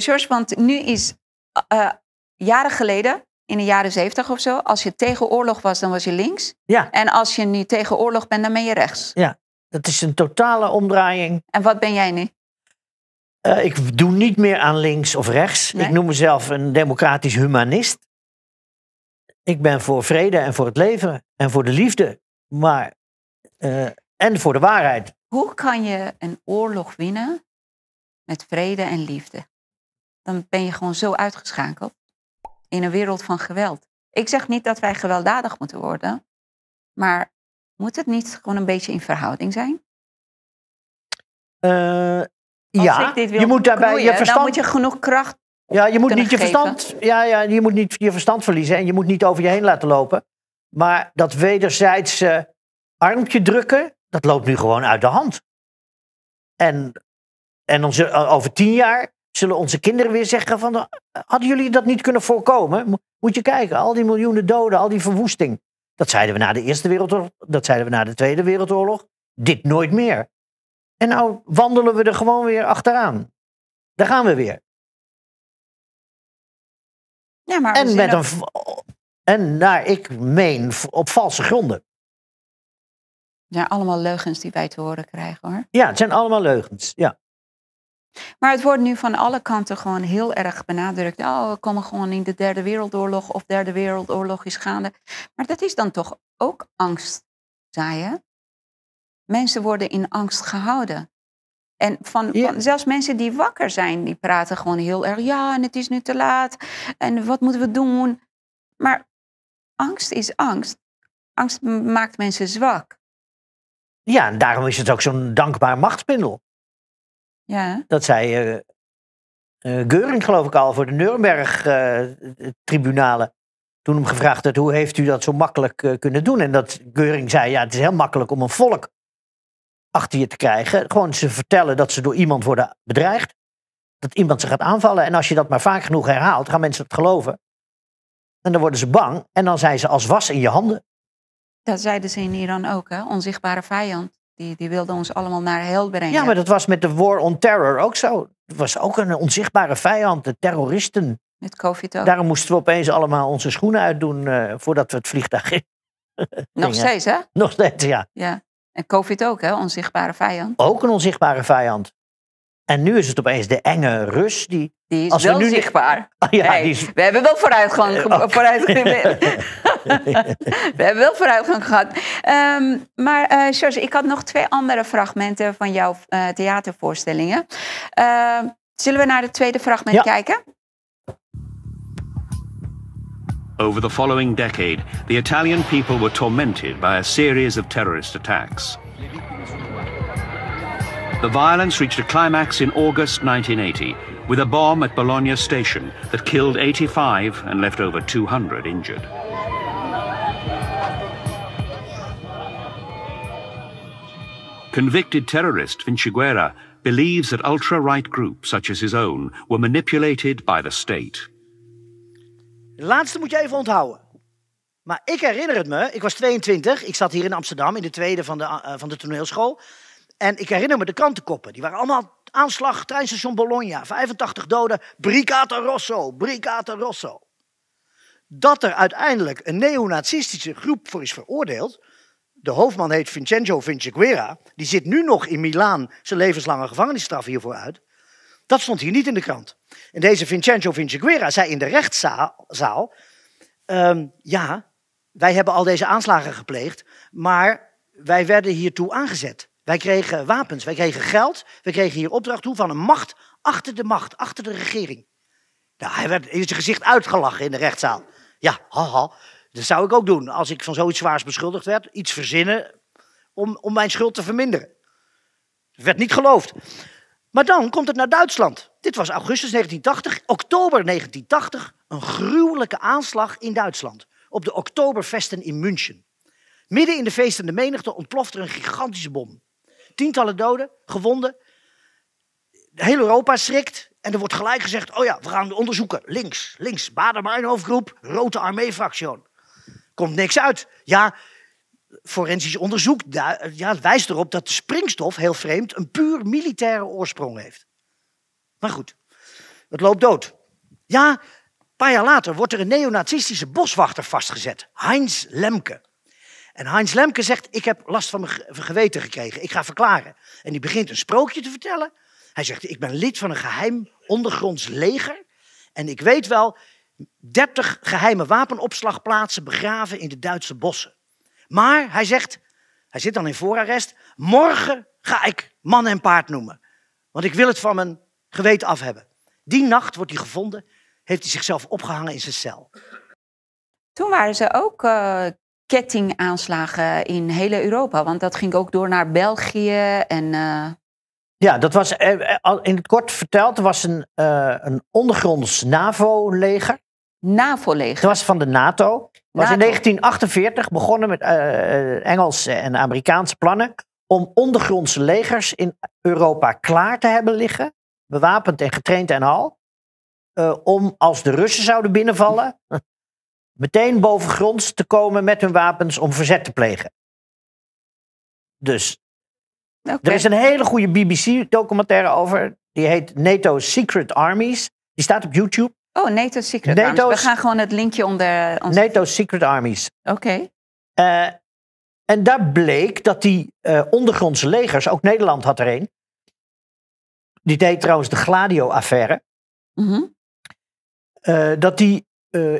George, want nu is jaren geleden, in de jaren 70 of zo, als je tegen oorlog was, dan was je links. Ja. En als je nu tegen oorlog bent, dan ben je rechts. Ja, dat is een totale omdraaiing. En wat ben jij nu? Ik doe niet meer aan links of rechts. Nee. Ik noem mezelf een democratisch humanist. Ik ben voor vrede en voor het leven en voor de liefde. Maar, en voor de waarheid. Hoe kan je een oorlog winnen met vrede en liefde? Dan ben je gewoon zo uitgeschakeld in een wereld van geweld. Ik zeg niet dat wij gewelddadig moeten worden. Maar moet het niet gewoon een beetje in verhouding zijn? Ja, je moet daarbij je verstand. Dan moet je genoeg kracht. Ja, je moet niet je verstand. Ja, je moet niet je verstand verliezen en je moet niet over je heen laten lopen. Maar dat wederzijdse armpje drukken, dat loopt nu gewoon uit de hand. En over 10 jaar zullen onze kinderen weer zeggen van, hadden jullie dat niet kunnen voorkomen? Moet je kijken, al die miljoenen doden, al die verwoesting. Dat zeiden we na de Eerste Wereldoorlog, dat zeiden we na de Tweede Wereldoorlog. Dit nooit meer. En nou wandelen we er gewoon weer achteraan. Daar gaan we weer. Ja, maar en, met ook... en naar ik meen op valse gronden. Ja, allemaal leugens die wij te horen krijgen hoor. Ja, het zijn allemaal leugens, ja. Maar het wordt nu van alle kanten gewoon heel erg benadrukt. Oh, we komen gewoon in de Derde Wereldoorlog of Derde Wereldoorlog is gaande. Maar dat is dan toch ook angst, zei je? Mensen worden in angst gehouden. En van, zelfs mensen die wakker zijn, die praten gewoon heel erg... ja, en het is nu te laat, en wat moeten we doen? Maar angst is angst. Angst maakt mensen zwak. Ja, en daarom is het ook zo'n dankbaar machtsmiddel. Ja. Dat zei Göring, geloof ik al, voor de Nuremberg-tribunalen. Toen hem gevraagd werd, hoe heeft u dat zo makkelijk kunnen doen? En dat Göring zei, ja, het is heel makkelijk om een volk achter je te krijgen. Gewoon ze vertellen dat ze door iemand worden bedreigd. Dat iemand ze gaat aanvallen. En als je dat maar vaak genoeg herhaalt, gaan mensen het geloven. En dan worden ze bang. En dan zijn ze als was in je handen. Dat zeiden ze in Iran ook, hè? Onzichtbare vijand. Die wilde ons allemaal naar hel brengen. Ja, maar dat was met de war on terror ook zo. Het was ook een onzichtbare vijand, de terroristen. Met COVID ook. Daarom moesten we opeens allemaal onze schoenen uitdoen voordat we het vliegtuig in. Nog steeds, hè? Nog steeds, ja. Ja. En COVID ook, hè? Onzichtbare vijand. Ook een onzichtbare vijand. En nu is het opeens de enge Rus die... Die is als wel we nu... zichtbaar. Oh, ja, hey, die is... We hebben wel vooruitgang gehad. Maar George, ik had nog 2 andere fragmenten van jouw theatervoorstellingen. Zullen we naar het tweede fragment kijken? Over the following decade, the Italian people were tormented by a series of terrorist attacks. The violence reached a climax in August 1980 with a bomb at Bologna station that killed 85 and left over 200 injured. Convicted terrorist Vinciguerra believes that ultra-right groups such as his own were manipulated by the state. De laatste moet je even onthouden. Maar ik herinner het me, ik was 22, ik zat hier in Amsterdam in de tweede van de toneelschool. En ik herinner me de krantenkoppen, die waren allemaal aanslag, treinstation Bologna, 85 doden, Brigata Rosso, Brigata Rosso. Dat er uiteindelijk een neonazistische groep voor is veroordeeld, de hoofdman heet Vincenzo Vinciguerra, die zit nu nog in Milaan zijn levenslange gevangenisstraf hiervoor uit, dat stond hier niet in de krant. En deze Vincenzo Vinciguerra zei in de rechtszaal... ja, wij hebben al deze aanslagen gepleegd, maar wij werden hiertoe aangezet. Wij kregen wapens, wij kregen geld, wij kregen hier opdracht toe van een macht, achter de regering. Nou, hij werd in zijn gezicht uitgelachen in de rechtszaal. Ja, haha, dat zou ik ook doen als ik van zoiets zwaars beschuldigd werd. Iets verzinnen om mijn schuld te verminderen. Het werd niet geloofd. Maar dan komt het naar Duitsland. Dit was augustus 1980, oktober 1980, een gruwelijke aanslag in Duitsland. Op de Oktoberfesten in München. Midden in de feestende menigte ontploft er een gigantische bom. Tientallen doden, gewonden. Heel Europa schrikt en er wordt gelijk gezegd, oh ja, we gaan onderzoeken. Links, Bader-Meinhof-groep, Rote Armee-fractie. Komt niks uit. Ja, forensisch onderzoek wijst erop dat de springstof, heel vreemd, een puur militaire oorsprong heeft. Maar goed, het loopt dood. Ja, een paar jaar later wordt er een neonazistische boswachter vastgezet. Heinz Lemke. En Heinz Lemke zegt, ik heb last van mijn geweten gekregen. Ik ga verklaren. En die begint een sprookje te vertellen. Hij zegt, ik ben lid van een geheim ondergronds leger. En ik weet wel, 30 geheime wapenopslagplaatsen begraven in de Duitse bossen. Maar, hij zegt, hij zit dan in voorarrest, morgen ga ik man en paard noemen. Want ik wil het van mijn geweten af hebben. Die nacht wordt hij gevonden, heeft hij zichzelf opgehangen in zijn cel. Toen waren ze ook kettingaanslagen in hele Europa. Want dat ging ook door naar België en... Ja, dat was in het kort verteld. Er was een ondergronds NAVO-leger. NAVO-leger? Dat was van de NATO. Was in 1948 begonnen met Engelse en Amerikaanse plannen om ondergrondse legers in Europa klaar te hebben liggen. Bewapend en getraind en al. Om als de Russen zouden binnenvallen, meteen bovengronds te komen met hun wapens om verzet te plegen. Dus... Okay. Er is een hele goede BBC-documentaire over. Die heet NATO's Secret Armies. Die staat op YouTube. Oh, NATO's Secret Armies. We gaan gewoon het linkje onder... NATO's Secret Armies. Oké. En daar bleek dat die ondergrondse legers... Ook Nederland had er een. Die deed trouwens de Gladio-affaire. Mm-hmm. Dat die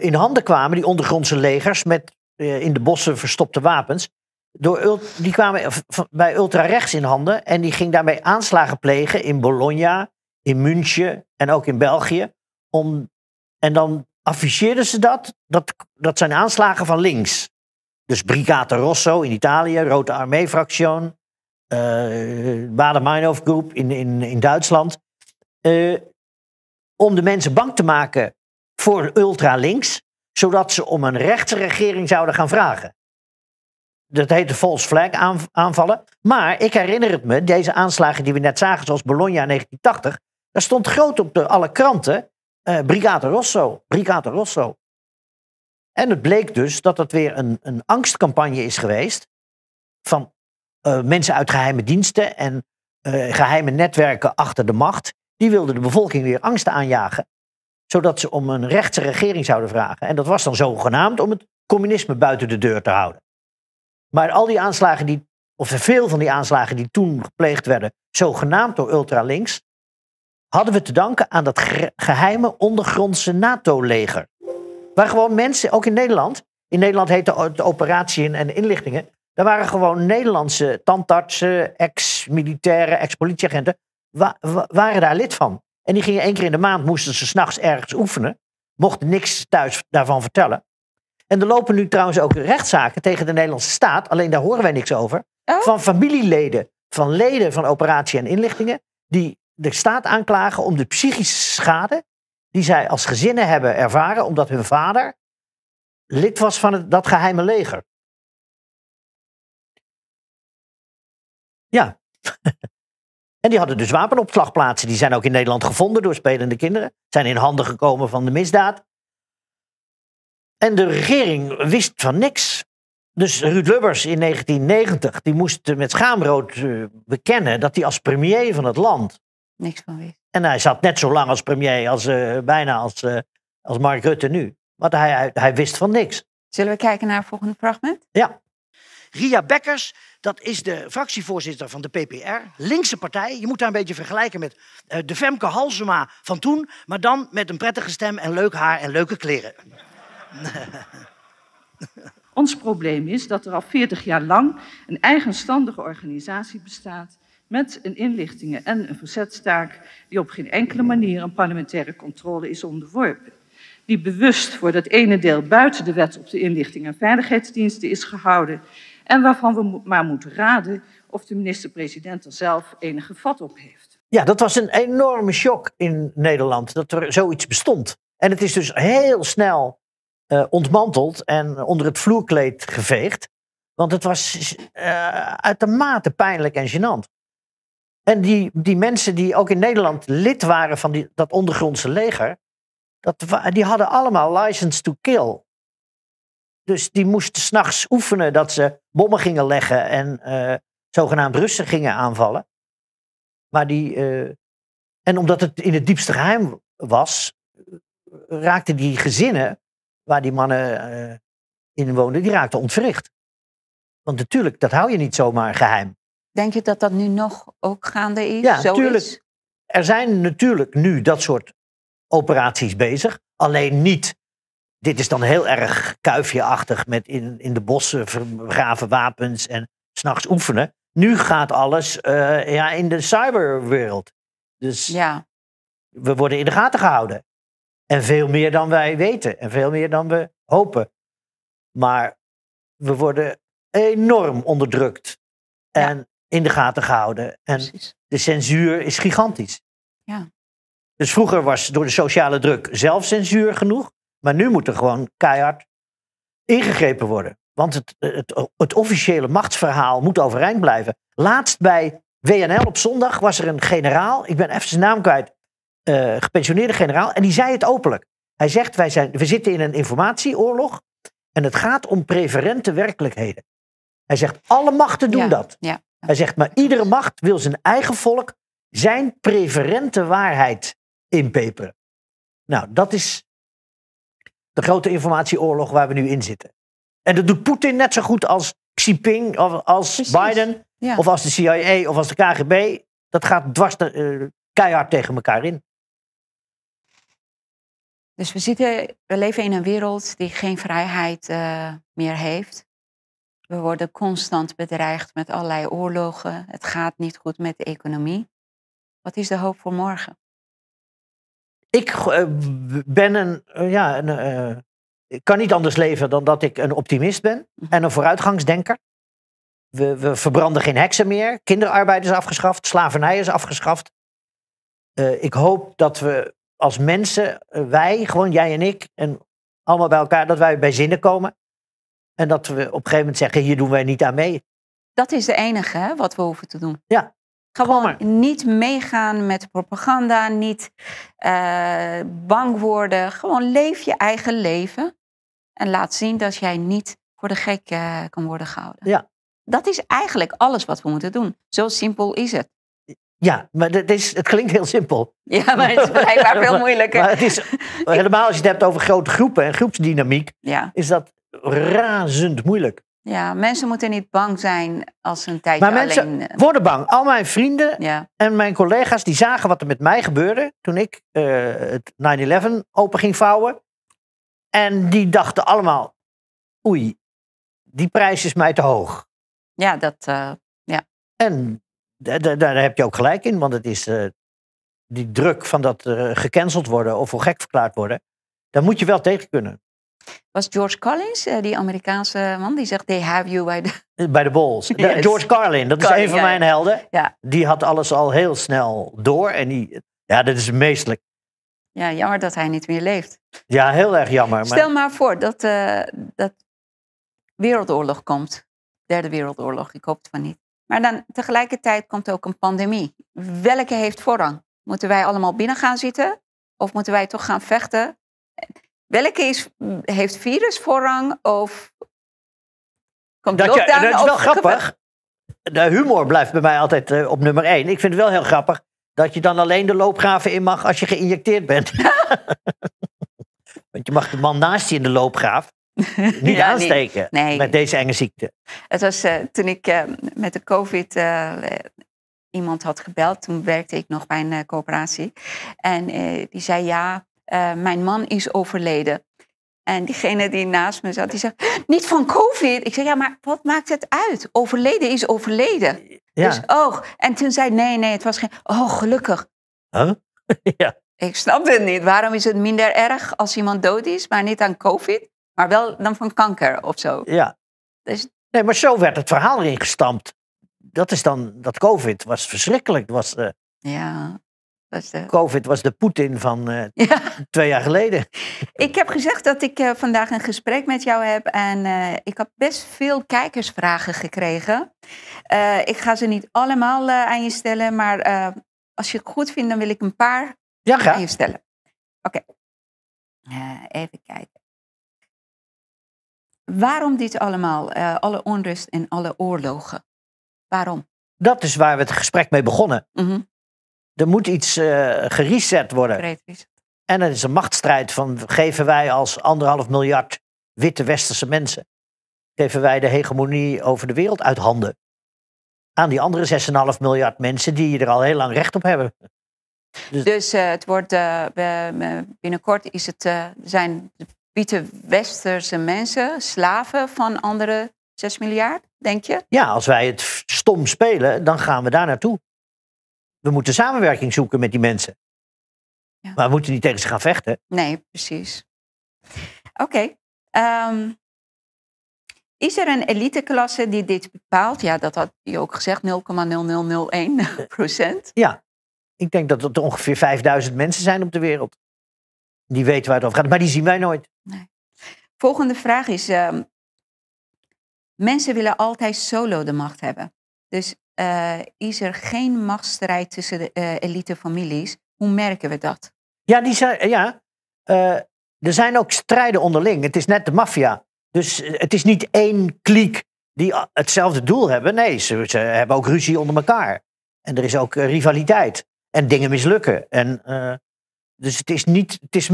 in handen kwamen, die ondergrondse legers... met in de bossen verstopte wapens... Die kwamen bij ultrarechts in handen en die ging daarmee aanslagen plegen in Bologna, in München en ook in België. En dan afficheerden ze dat zijn aanslagen van links. Dus Brigate Rosso in Italië, Rote Armee-fractie, Baader-Meinhof Groep in Duitsland. Om de mensen bang te maken voor ultralinks, zodat ze om een rechtse regering zouden gaan vragen. Dat heet de false flag aanvallen. Maar ik herinner het me, deze aanslagen die we net zagen, zoals Bologna in 1980. Daar stond groot op alle kranten, Brigate Rosso, Brigate Rosso. En het bleek dus dat dat weer een angstcampagne is geweest. Van mensen uit geheime diensten en geheime netwerken achter de macht. Die wilden de bevolking weer angst aanjagen. Zodat ze om een rechtse regering zouden vragen. En dat was dan zogenaamd om het communisme buiten de deur te houden. Maar al die aanslagen veel van die aanslagen die toen gepleegd werden, zogenaamd door ultralinks, hadden we te danken aan dat geheime ondergrondse NATO-leger. Waar gewoon mensen, ook in Nederland heette de operatie en inlichtingen, daar waren gewoon Nederlandse tandartsen, ex-militairen, ex-politieagenten, waren daar lid van. En die gingen 1 keer in de maand, moesten ze 's nachts ergens oefenen, mochten niks thuis daarvan vertellen. En er lopen nu trouwens ook rechtszaken tegen de Nederlandse staat. Alleen daar horen wij niks over. Oh? Van familieleden, van leden van operatie en inlichtingen. Die de staat aanklagen om de psychische schade die zij als gezinnen hebben ervaren. Omdat hun vader lid was van dat geheime leger. Ja. En die hadden dus wapenopslagplaatsen. Die zijn ook in Nederland gevonden door spelende kinderen. Zijn in handen gekomen van de misdaad. En de regering wist van niks. Dus Ruud Lubbers in 1990, die moest met schaamrood bekennen dat hij als premier van het land... Niks van wist. En hij zat net zo lang als premier, bijna als Mark Rutte nu. Want hij wist van niks. Zullen we kijken naar het volgende fragment? Ja. Ria Bekkers, dat is de fractievoorzitter van de PPR, linkse partij. Je moet daar een beetje vergelijken met de Femke Halsema van toen, maar dan met een prettige stem en leuk haar en leuke kleren. Ons probleem is dat er al 40 jaar lang een eigenstandige organisatie bestaat met een inlichtingen- en een verzetstaak die op geen enkele manier aan parlementaire controle is onderworpen. Die bewust voor dat ene deel buiten de wet op de inlichting- en veiligheidsdiensten is gehouden en waarvan we maar moeten raden of de minister-president er zelf enige vat op heeft. Ja, dat was een enorme shock in Nederland dat er zoiets bestond. En het is dus heel snel... ontmanteld en onder het vloerkleed geveegd. Want het was uitermate pijnlijk en gênant. En die mensen die ook in Nederland lid waren van dat ondergrondse leger... Die hadden allemaal license to kill. Dus die moesten 's nachts oefenen dat ze bommen gingen leggen... en zogenaamd Russen gingen aanvallen. Maar en omdat het in het diepste geheim was... raakten die gezinnen... waar die mannen in woonden, die raakten ontwricht. Want natuurlijk, dat hou je niet zomaar geheim. Denk je dat dat nu nog ook gaande is? Ja, natuurlijk. Er zijn natuurlijk nu dat soort operaties bezig. Alleen niet. Dit is dan heel erg kuifjeachtig met in de bossen vergraven wapens en 's nachts oefenen. Nu gaat alles in de cyberwereld. Dus ja. We worden in de gaten gehouden. En veel meer dan wij weten. En veel meer dan we hopen. Maar we worden enorm onderdrukt. En in de gaten gehouden. En precies. De censuur is gigantisch. Ja. Dus vroeger was door de sociale druk zelf censuur genoeg. Maar nu moet er gewoon keihard ingegrepen worden. Want het officiële machtsverhaal moet overeind blijven. Laatst bij WNL op zondag was er een generaal. Ik ben even zijn naam kwijt. Gepensioneerde generaal. En die zei het openlijk. Hij zegt, we zitten in een informatieoorlog. En het gaat om preferente werkelijkheden. Hij zegt, alle machten doen dat. Ja. Hij zegt, maar iedere macht wil zijn eigen volk zijn preferente waarheid inpeperen. Nou, dat is de grote informatieoorlog waar we nu in zitten. En dat doet Poetin net zo goed als Xi Jinping, of als precies. Biden, ja. Of als de CIA, of als de KGB. Dat gaat dwars keihard tegen elkaar in. Dus we leven in een wereld die geen vrijheid meer heeft. We worden constant bedreigd met allerlei oorlogen. Het gaat niet goed met de economie. Wat is de hoop voor morgen? Ik kan niet anders leven dan dat ik een optimist ben. En een vooruitgangsdenker. We verbranden geen heksen meer. Kinderarbeid is afgeschaft. Slavernij is afgeschaft. Ik hoop dat we als mensen, wij, gewoon jij en ik, en allemaal bij elkaar, dat wij bij zinnen komen. En dat we op een gegeven moment zeggen, hier doen wij niet aan mee. Dat is de enige wat we hoeven te doen. Ja. Gewoon niet meegaan met propaganda, niet bang worden. Gewoon leef je eigen leven en laat zien dat jij niet voor de gek kan worden gehouden. Ja. Dat is eigenlijk alles wat we moeten doen. Zo simpel is het. Ja, maar het klinkt heel simpel. Ja, maar het is blijkbaar veel moeilijker. Maar het is, helemaal als je het hebt over grote groepen en groepsdynamiek, is dat razend moeilijk. Ja, mensen moeten niet bang zijn als ze een tijdje alleen... Maar mensen worden bang. Al mijn vrienden en mijn collega's, die zagen wat er met mij gebeurde toen ik het 9/11 open ging vouwen. En die dachten allemaal, oei, die prijs is mij te hoog. Ja, dat... En... Daar heb je ook gelijk in, want het is die druk van dat gecanceld worden of voor gek verklaard worden. Daar moet je wel tegen kunnen. Was George Carlin, die Amerikaanse man, die zegt, they have you by the balls. Yes. George Carlin, dat is een van mijn helden. Ja. Die had alles al heel snel door en dat is meestelijk. Ja, jammer dat hij niet meer leeft. Ja, heel erg jammer. Maar... Stel maar voor dat wereldoorlog komt. Derde wereldoorlog, ik hoop het van niet. Maar dan tegelijkertijd komt ook een pandemie. Welke heeft voorrang? Moeten wij allemaal binnen gaan zitten? Of moeten wij toch gaan vechten? Welke heeft virus voorrang? Of komt lockdown? Dat is wel grappig. De humor blijft bij mij altijd op nummer 1. Ik vind het wel heel grappig dat je dan alleen de loopgraven in mag als je geïnjecteerd bent. Want je mag de man naast je in de loopgraaf niet aansteken met deze enge ziekte. Het was toen ik met de COVID iemand had gebeld. Toen werkte ik nog bij een coöperatie. En die zei, mijn man is overleden. En diegene die naast me zat, die zegt, niet van COVID. Ik zei, ja, maar wat maakt het uit? Overleden is overleden. Ja. Dus, en toen zei nee, het was geen... gelukkig. Huh? Ja. Ik snap het niet. Waarom is het minder erg als iemand dood is, maar niet aan COVID? Maar wel dan van kanker of zo. Ja. Dus... Nee, maar zo werd het verhaal erin gestampt. Dat is dan... Dat COVID was verschrikkelijk. COVID was de Poetin van 2 jaar geleden. Ik heb gezegd dat ik vandaag een gesprek met jou heb. En ik heb best veel kijkersvragen gekregen. Ik ga ze niet allemaal aan je stellen. Maar als je het goed vindt, dan wil ik een paar aan je stellen. Oké. Even kijken. Waarom dit allemaal? Alle onrust en alle oorlogen. Waarom? Dat is waar we het gesprek mee begonnen. Mm-hmm. Er moet iets gereset worden. En dat is een machtsstrijd van... geven wij als 1,5 miljard witte westerse mensen... geven wij de hegemonie over de wereld uit handen. Aan die andere 6,5 miljard mensen... die er al heel lang recht op hebben. Dus het wordt, binnenkort is het, zijn witte westerse mensen slaven van andere 6 miljard, denk je? Ja, als wij het stom spelen, dan gaan we daar naartoe. We moeten samenwerking zoeken met die mensen. Ja. Maar we moeten niet tegen ze gaan vechten. Nee, precies. Oké. Is er een eliteklasse die dit bepaalt? Ja, dat had je ook gezegd, 0,0001%. Ja, ik denk dat het ongeveer 5000 mensen zijn op de wereld. Die weten waar het over gaat, maar die zien wij nooit. Nee. Volgende vraag is... mensen willen altijd solo de macht hebben. Dus is er geen machtsstrijd tussen de elitefamilies? Hoe merken we dat? Ja, er zijn ook strijden onderling. Het is net de maffia. Dus het is niet één kliek die hetzelfde doel hebben. Nee, ze hebben ook ruzie onder elkaar. En er is ook rivaliteit. En dingen mislukken. En, dus het is niet... Het is,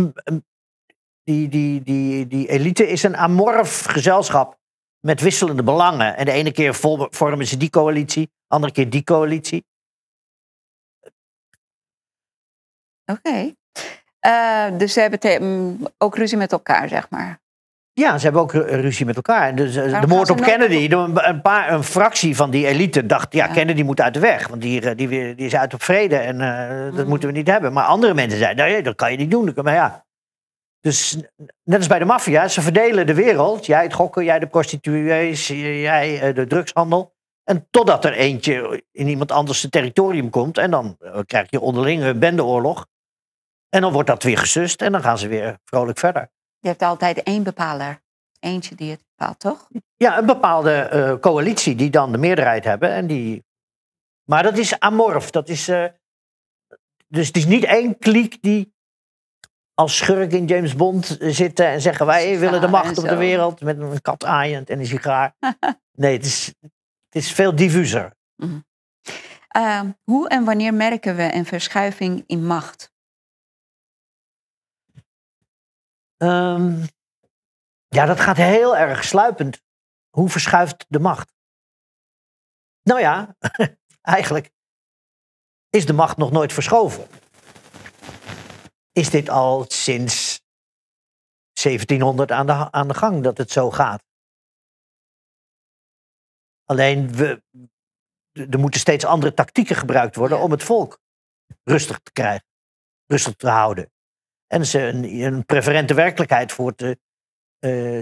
die elite is een amorf gezelschap. Met wisselende belangen. En de ene keer vormen ze die coalitie. Andere keer die coalitie. Oké. Dus ze hebben ook ruzie met elkaar, zeg maar. Ja, ze hebben ook ruzie met elkaar. Dus, de moord op Kennedy. Een fractie van die elite dacht... Ja, Kennedy moet uit de weg. Want die is uit op vrede. En dat moeten we niet hebben. Maar andere mensen zeiden... Nee, dat kan je niet doen. Maar ja... Dus net als bij de maffia, ze verdelen de wereld. Jij het gokken, jij de prostituees, jij de drugshandel. En totdat er eentje in iemand anders territorium komt. En dan krijg je onderling een bendeoorlog. En dan wordt dat weer gesust en dan gaan ze weer vrolijk verder. Je hebt altijd één bepaler. Eentje die het bepaalt, toch? Ja, een bepaalde coalitie die dan de meerderheid hebben. En die... Maar dat is amorf. Dat is, dus het is niet één kliek die... als schurk in James Bond zitten en zeggen... wij willen de macht op de wereld met een kat aaiend en een sigaar. Nee, het is veel diffuser. Mm-hmm. Hoe en wanneer merken we een verschuiving in macht? Ja, dat gaat heel erg sluipend. Hoe verschuift de macht? Nou ja, eigenlijk is de macht nog nooit verschoven. Is dit al sinds 1700 aan de gang dat het zo gaat? Alleen, er moeten steeds andere tactieken gebruikt worden om het volk rustig te krijgen. Rustig te houden. En ze een preferente werkelijkheid voor te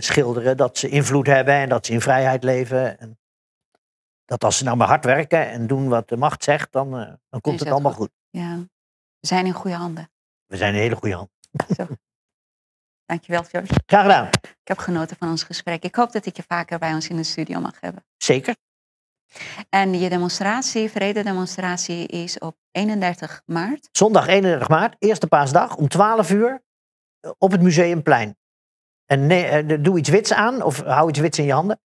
schilderen. Dat ze invloed hebben en dat ze in vrijheid leven. En dat als ze nou maar hard werken en doen wat de macht zegt, dan komt het allemaal goed. Ja. We zijn in goede handen. We zijn een hele goede hand. Zo. Dankjewel, George. Graag gedaan. Ik heb genoten van ons gesprek. Ik hoop dat ik je vaker bij ons in de studio mag hebben. Zeker. En je demonstratie, vrededemonstratie, is op 31 maart. Zondag 31 maart, eerste paasdag, om 12 uur op het Museumplein. En doe iets wits aan, of hou iets wits in je handen.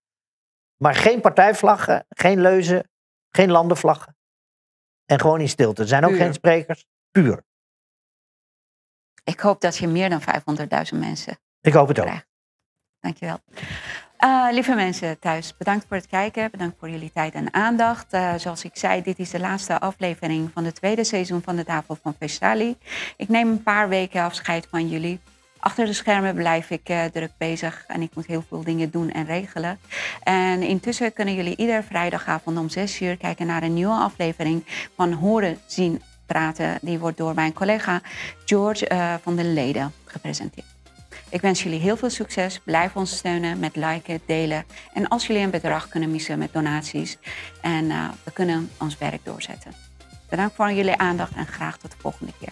Maar geen partijvlaggen, geen leuzen, geen landenvlaggen. En gewoon in stilte. Er zijn ook geen sprekers. Puur. Ik hoop dat je meer dan 500.000 mensen... Ik hoop het ook. Dankjewel. Lieve mensen thuis, bedankt voor het kijken. Bedankt voor jullie tijd en aandacht. Zoals ik zei, dit is de laatste aflevering van het tweede seizoen van de Tafel van Feshtali. Ik neem een paar weken afscheid van jullie. Achter de schermen blijf ik druk bezig en ik moet heel veel dingen doen en regelen. En intussen kunnen jullie ieder vrijdagavond om 6 uur kijken naar een nieuwe aflevering van Horen, Zien, Praten. Die wordt door mijn collega George van den Leden gepresenteerd. Ik wens jullie heel veel succes. Blijf ons steunen met liken, delen. En als jullie een bedrag kunnen missen met donaties. En we kunnen ons werk doorzetten. Bedankt voor jullie aandacht en graag tot de volgende keer.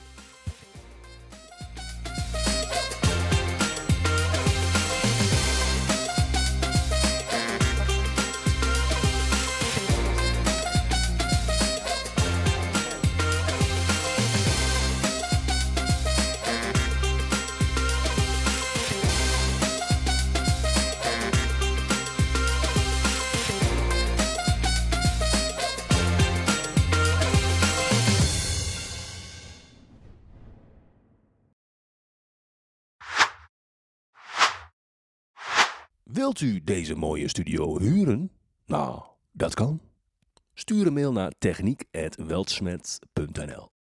Wilt u deze mooie studio huren? Nou, dat kan. Stuur een mail naar techniek@weltsmet.nl